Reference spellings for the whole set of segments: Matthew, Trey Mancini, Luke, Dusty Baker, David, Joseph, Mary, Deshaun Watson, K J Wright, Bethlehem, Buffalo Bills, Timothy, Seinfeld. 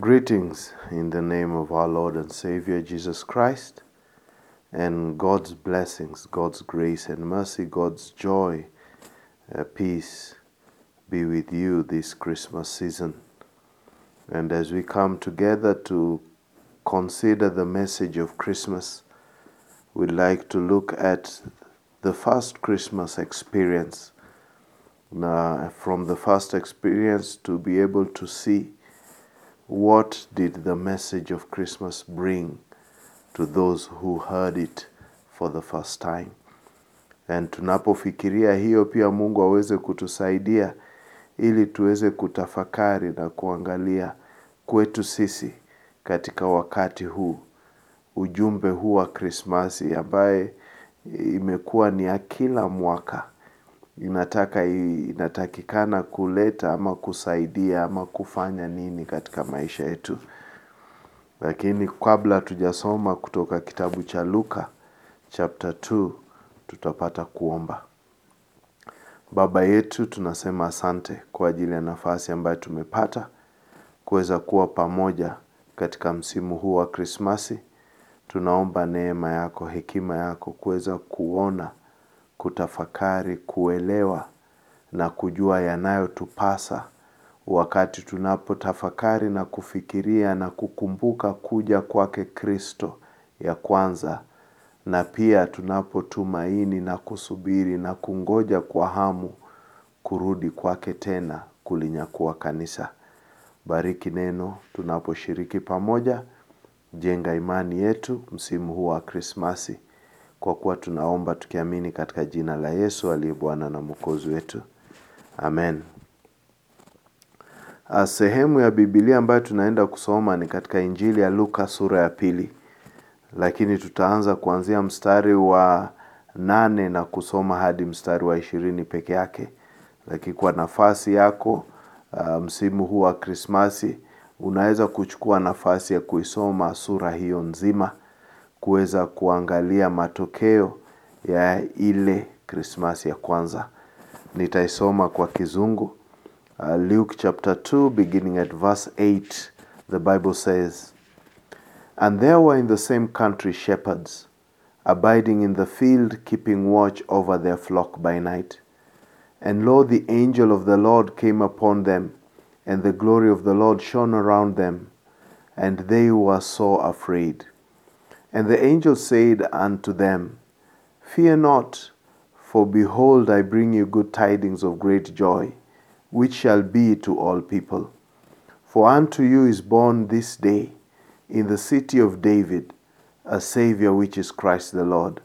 Greetings in the name of our Lord and Savior Jesus Christ, and God's blessings, God's grace and mercy, God's joy, peace be with you this Christmas season. And as we come together to consider the message of Christmas, we'd like to look at the first Christmas experience. Now, from the first experience, to be able to see what did the message of Christmas bring to those who heard it for the first time. And tunapofikiria hiyo pia Mungu aweze kutusaidia ili tuweze kutafakari na kuangalia kwetu sisi katika wakati huu, ujumbe huu wa Krismasi ambaye imekuwa ni ya kila mwaka, inatakikana kuleta ama kusaidia ama kufanya nini katika maisha yetu. Lakini kabla tujasoma kutoka kitabu cha Luka chapter 2, tutapata kuomba. Baba yetu, tunasema asante kwa ajili ya nafasi ambayo tumepata kuweza kuwa pamoja katika msimu huu wa Krismasi. Tunaomba neema yako, hekima yako kuweza kuona, kutafakari, kuelewa na kujua yanayotupasa wakati tunapotafakari na kufikiria na kukumbuka kuja kwake Kristo ya kwanza, na pia tunapotumaini na kusubiri na kungoja kwa hamu kurudi kwake tena kulinyakua kanisa. Bariki neno tunaposhiriki pamoja, jenga imani yetu msimu huu wa Krismasi, kwa kuwa tunaomba tukiamini katika jina la Yesu aliye Bwana na Mwokozi wetu. Amen. Sehemu ya Biblia ambayo tunaenda kusoma ni katika Injili ya Luka sura ya 2. Lakini tutaanza kuanzia mstari wa 8 na kusoma hadi mstari wa 20 peke yake. Lakini kwa nafasi yako msimu huu wa Krismasi, unaweza kuchukua nafasi ya kuisoma sura hiyo nzima, kuweza kuangalia matokeo ya ile Krismasi ya kwanza. Nitaisoma kwa Kizungu. Luke chapter 2, beginning at verse 8, the Bible says, "And there were in the same country shepherds, abiding in the field, keeping watch over their flock by night. And lo, the angel of the Lord came upon them, and the glory of the Lord shone around them, and they were sore afraid. And the angel said unto them, Fear not, for behold, I bring you good tidings of great joy, which shall be to all people. For unto you is born this day, in the city of David, a Savior, which is Christ the Lord.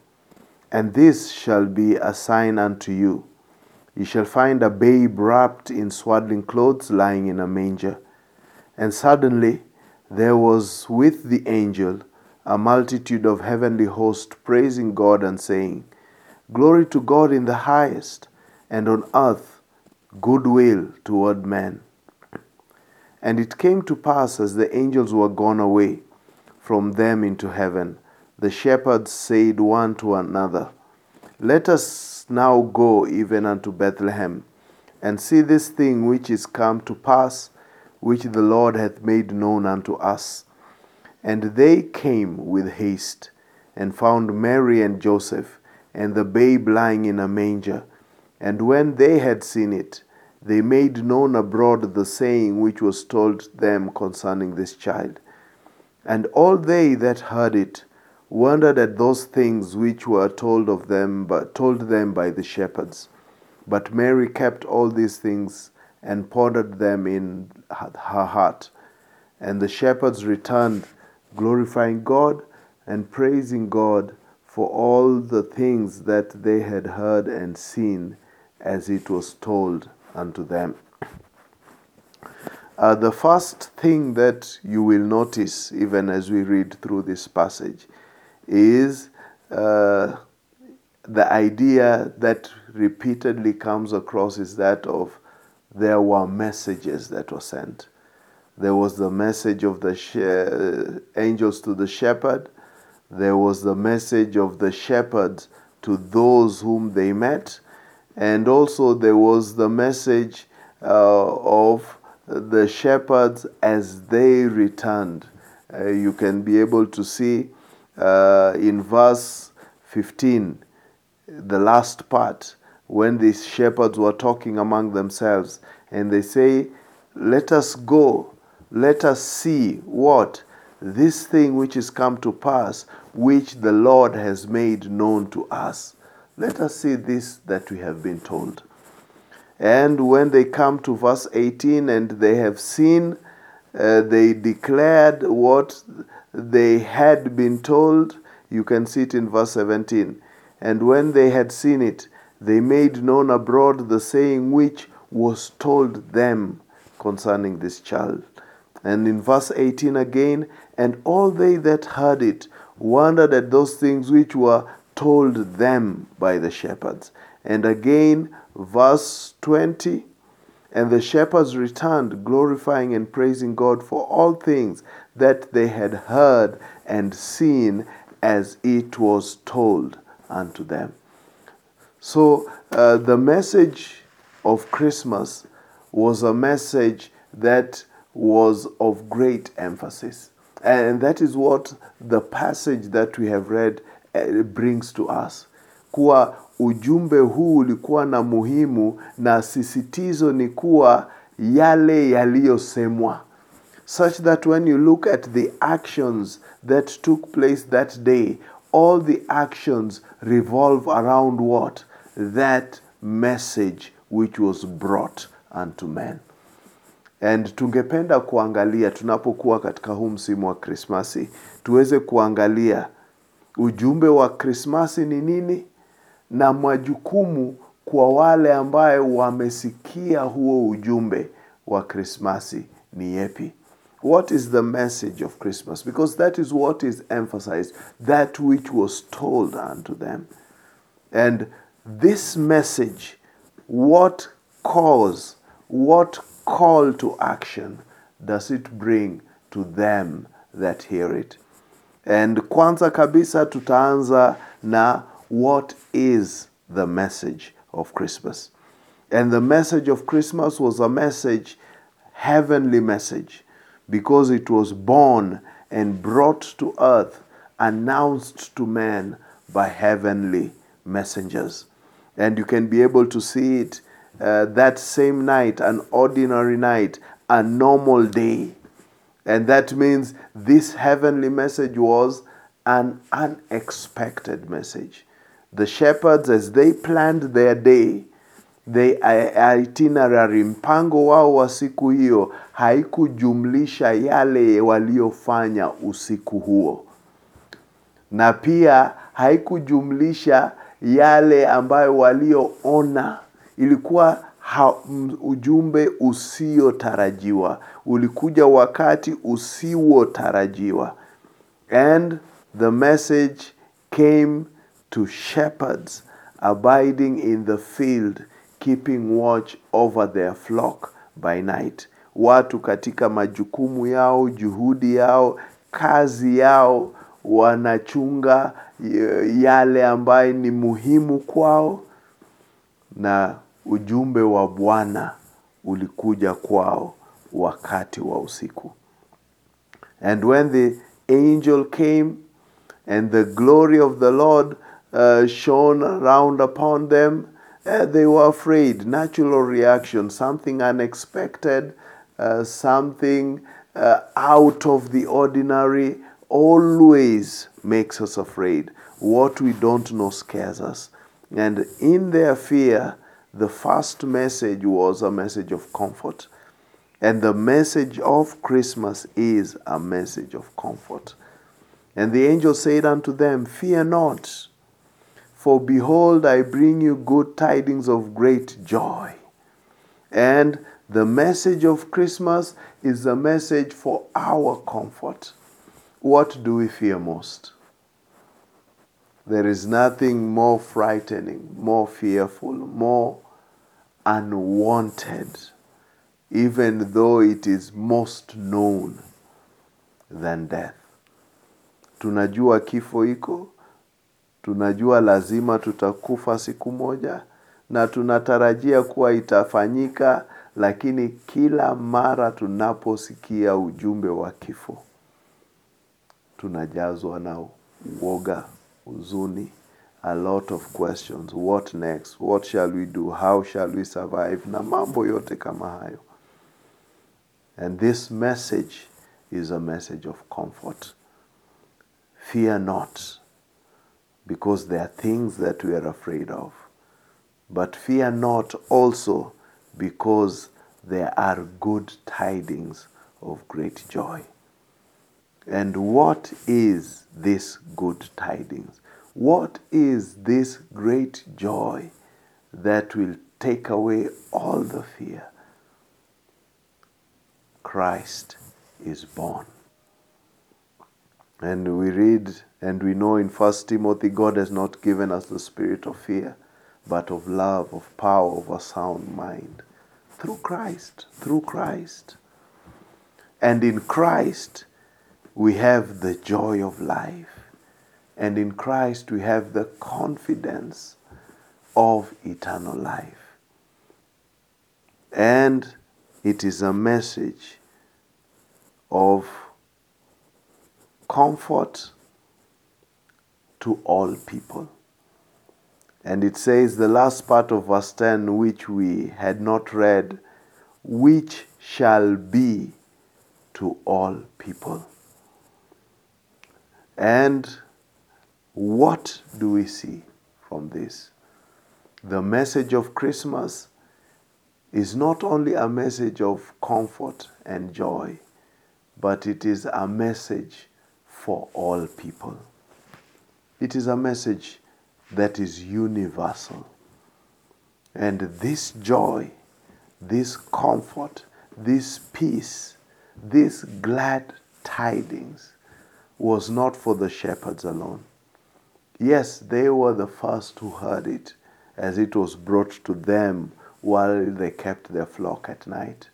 And this shall be a sign unto you. You shall find a babe wrapped in swaddling clothes, lying in a manger. And suddenly there was with the angel a multitude of heavenly hosts, praising God and saying, Glory to God in the highest, and on earth goodwill toward men. And it came to pass, as the angels were gone away from them into heaven, the shepherds said one to another, Let us now go even unto Bethlehem, and see this thing which is come to pass, which the Lord hath made known unto us. And they came with haste, and found Mary and Joseph, and the babe lying in a manger. And when they had seen it, they made known abroad the saying which was told them concerning this child. And all they that heard it wondered at those things which were told them by the shepherds. But Mary kept all these things, and pondered them in her heart. And the shepherds returned, glorifying God and praising God for all the things that they had heard and seen, as it was told unto them." The first thing that you will notice, even as we read through this passage, is the idea that repeatedly comes across is that of there were messages that were sent. There was the message of the angels to the shepherd. There was the message of the shepherds to those whom they met. And also there was the message of the shepherds as they returned. You can be able to see in verse 15, the last part, when these shepherds were talking among themselves, and they say, "Let us go, let us see what? This thing which is come to pass, which the Lord has made known to us. Let us see this that we have been told." And when they come to verse 18, and they have seen, they declared what they had been told. You can see it in verse 17. And when they had seen it, they made known abroad the saying which was told them concerning this child. And in verse 18 again, and all they that heard it wondered at those things which were told them by the shepherds. And again, verse 20, and the shepherds returned, glorifying and praising God for all things that they had heard and seen as it was told unto them. So the message of Christmas was a message that was of great emphasis. And that is what the passage that we have read brings to us. Kuwa ujumbe huu ulikuwa na muhimu na sisitizo ni kuwa yale yaliyosemwa. Such that when you look at the actions that took place that day, all the actions revolve around what? That message which was brought unto men. And tungependa kuangalia, tunapokuwa katika huu msimu wa Krismasi, tuweze kuangalia ujumbe wa Krismasi ni nini na majukumu kwa wale ambaye wamesikia huo ujumbe wa Krismasi ni yepi. What is the message of Christmas? Because that is what is emphasized, that which was told unto them. And this message, what cause, what call to action does it bring to them that hear it? And kwanza kabisa tutaanza na what is the message of Christmas. And the message of Christmas was a message, heavenly message, because it was born and brought to earth, announced to man by heavenly messengers. And you can be able to see it that same night, an ordinary night, a normal day. And that means this heavenly message was an unexpected message. The shepherds, as they planned their day, the itinerary, mpango wao wa siku hiyo, haikujumlisha yale waliofanya usiku huo. Na pia haikujumlisha yale ambayo walioona. Ilikuwa ujumbe usiotarajiwa. Ulikuja wakati usiotarajiwa. And the message came to shepherds abiding in the field, keeping watch over their flock by night. Watu katika majukumu yao, juhudi yao, kazi yao, wanachunga yale ambaye ni muhimu kwao. Na ujumbe wa Bwana ulikuja kwao wakati wa usiku. And when the angel came, and the glory of the Lord shone round upon them, they were afraid. Natural reaction, something unexpected, something out of the ordinary, always makes us afraid. What we don't know scares us. And in their fear, the first message was a message of comfort. And the message of Christmas is a message of comfort. And the angel said unto them, "Fear not, for behold, I bring you good tidings of great joy." And the message of Christmas is a message for our comfort. What do we fear most? There is nothing more frightening, more fearful, more unwanted, even though it is most known, than death. Tunajua kifo iko, tunajua lazima tutakufa siku moja, na tunatarajia kuwa itafanyika, Lakini kila mara tunaposikia ujumbe wa kifo, tunajazwa na woga, huzuni, a lot of questions. What next? What shall we do? How shall we survive? Na mambo yote kama hayo. And this message is a message of comfort. Fear not, because there are things that we are afraid of. But fear not also, because there are good tidings of great joy. And what is this good tidings? What is this great joy that will take away all the fear? Christ is born. And we read and we know in 1 Timothy, God has not given us the spirit of fear, but of love, of power, of a sound mind. Through Christ. And in Christ, we have the joy of life. And in Christ, we have the confidence of eternal life. And it is a message of comfort to all people. And it says the last part of verse 10, which we had not read, which shall be to all people. And what do we see from this? The message of Christmas is not only a message of comfort and joy, but it is a message for all people. It is a message that is universal. And this joy, this comfort, this peace, this glad tidings was not for the shepherds alone. Yes, they were the first who heard it as it was brought to them while they kept their flock at night.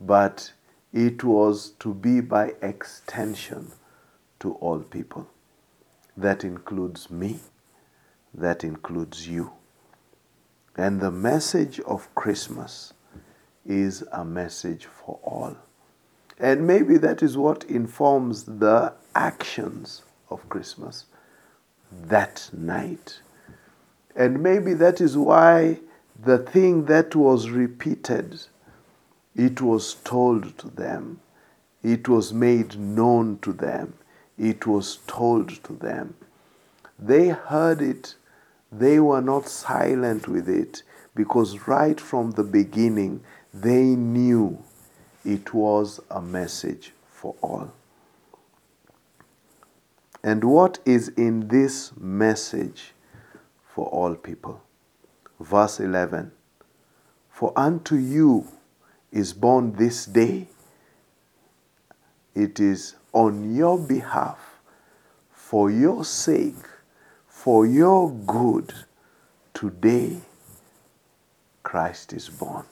But it was to be by extension to all people. That includes me. That includes you. And the message of Christmas is a message for all. And maybe that is what informs the actions of Christmas that night. And maybe that is why the thing that was repeated, it was told to them. It was made known to them. It was told to them. They heard it. They were not silent with it, because right from the beginning, they knew it was a message for all. And what is in this message for all people? Verse 11, for unto you is born this day. It is on your behalf, for your sake, for your good, today Christ is born.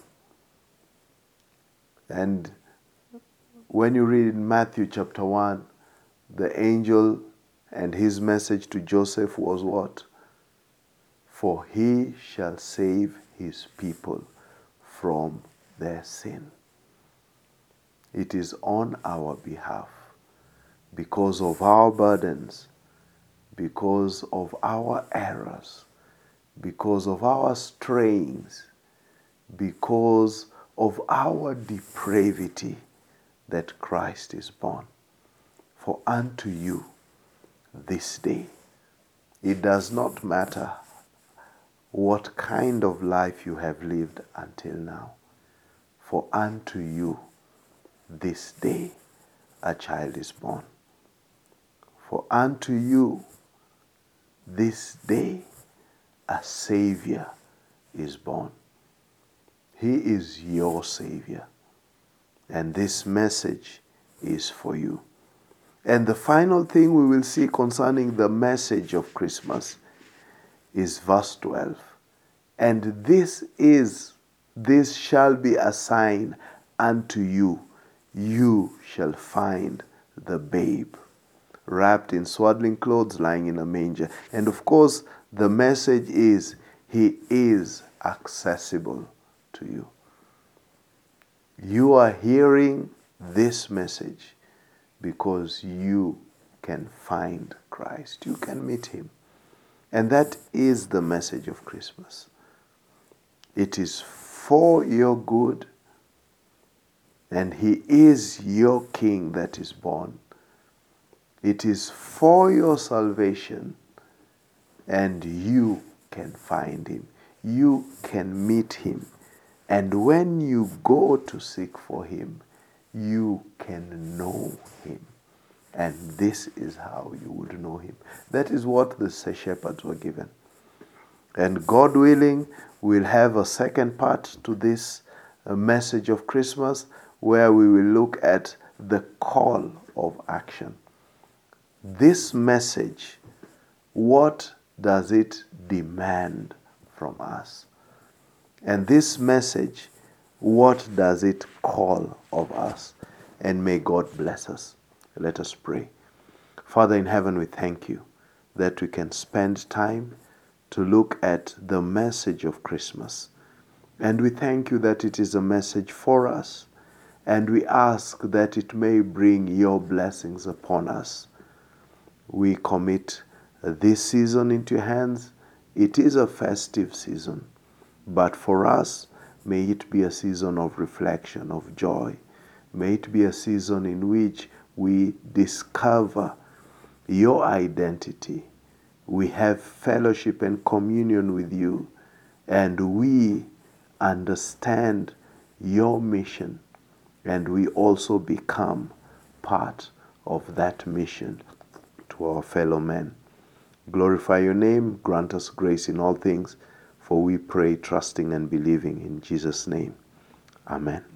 And when you read in Matthew chapter 1, the angel and his message to Joseph was what? For he shall save his people from their sin. It is on our behalf, because of our burdens, because of our errors, because of our strayings, because of our depravity, that Christ is born. For unto you this day. It does not matter what kind of life you have lived until now. For unto you this day a child is born. For unto you this day a Savior is born. He is your Savior. And this message is for you. And the final thing we will see concerning the message of Christmas is verse 12. And this shall be a sign unto you. You shall find the babe, wrapped in swaddling clothes, lying in a manger. And of course, the message is, he is accessible to you. You are hearing this message because you can find Christ. You can meet him. And that is the message of Christmas. It is for your good, and he is your king that is born. It is for your salvation, and you can find him. You can meet him. And when you go to seek for him, you can know him. And this is how you would know him. That is what the shepherds were given. And God willing, we'll have a second part to this message of Christmas, where we will look at the call of action. This message, what does it demand from us? And this message, what does it call of us? And may God bless us. Let us pray. Father in heaven, we thank you that we can spend time to look at the message of Christmas. And we thank you that it is a message for us. And we ask that it may bring your blessings upon us. We commit this season into your hands. It is a festive season. But for us, may it be a season of reflection, of joy. May it be a season in which we discover your identity. We have fellowship and communion with you, and we understand your mission, and we also become part of that mission to our fellow men. Glorify your name, grant us grace in all things. For we pray, trusting and believing in Jesus' name. Amen.